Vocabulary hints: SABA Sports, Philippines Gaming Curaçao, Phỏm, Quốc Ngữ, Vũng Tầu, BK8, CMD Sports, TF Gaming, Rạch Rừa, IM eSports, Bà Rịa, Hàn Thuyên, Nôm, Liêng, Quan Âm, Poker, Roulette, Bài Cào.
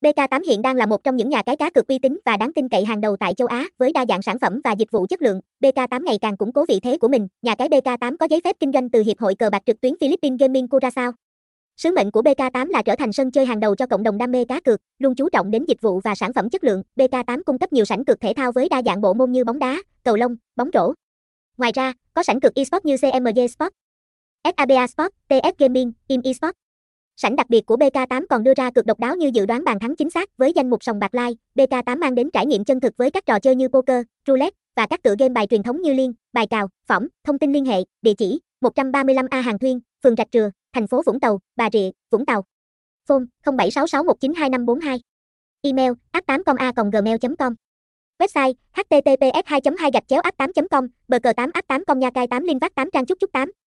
BK8 hiện đang là một trong những nhà cái cá cược uy tín và đáng tin cậy hàng đầu tại châu Á, với đa dạng sản phẩm và dịch vụ chất lượng. BK8 ngày càng củng cố vị thế của mình. Nhà cái BK8 có giấy phép kinh doanh từ Hiệp hội Cờ bạc trực tuyến Philippines Gaming Curaçao. Sứ mệnh của BK8 là trở thành sân chơi hàng đầu cho cộng đồng đam mê cá cược, luôn chú trọng đến dịch vụ và sản phẩm chất lượng. BK8 cung cấp nhiều sảnh cược thể thao với đa dạng bộ môn như bóng đá, cầu lông, bóng rổ. Ngoài ra, có sảnh cược eSports như CMD Sports, SABA Sports, TF Gaming, IM eSports. Sảnh đặc biệt của BK8 còn đưa ra cược độc đáo như dự đoán bàn thắng chính xác với danh mục sòng bạc live. BK8 mang đến trải nghiệm chân thực với các trò chơi như Poker, Roulette và các tựa game bài truyền thống như Liêng, Bài Cào, Phỏm. Thông tin liên hệ, địa chỉ 135A Hàng Thuyên, phường Rạch Rìa, thành phố Vũng Tàu, Bà Rịa, Vũng Tàu. Phone 0766192542. Email abk8.com@gmail.com. Website https://ab8.com, bk8ab8.com, nhà cái 8 Liêng vác 8 trang chúc 8.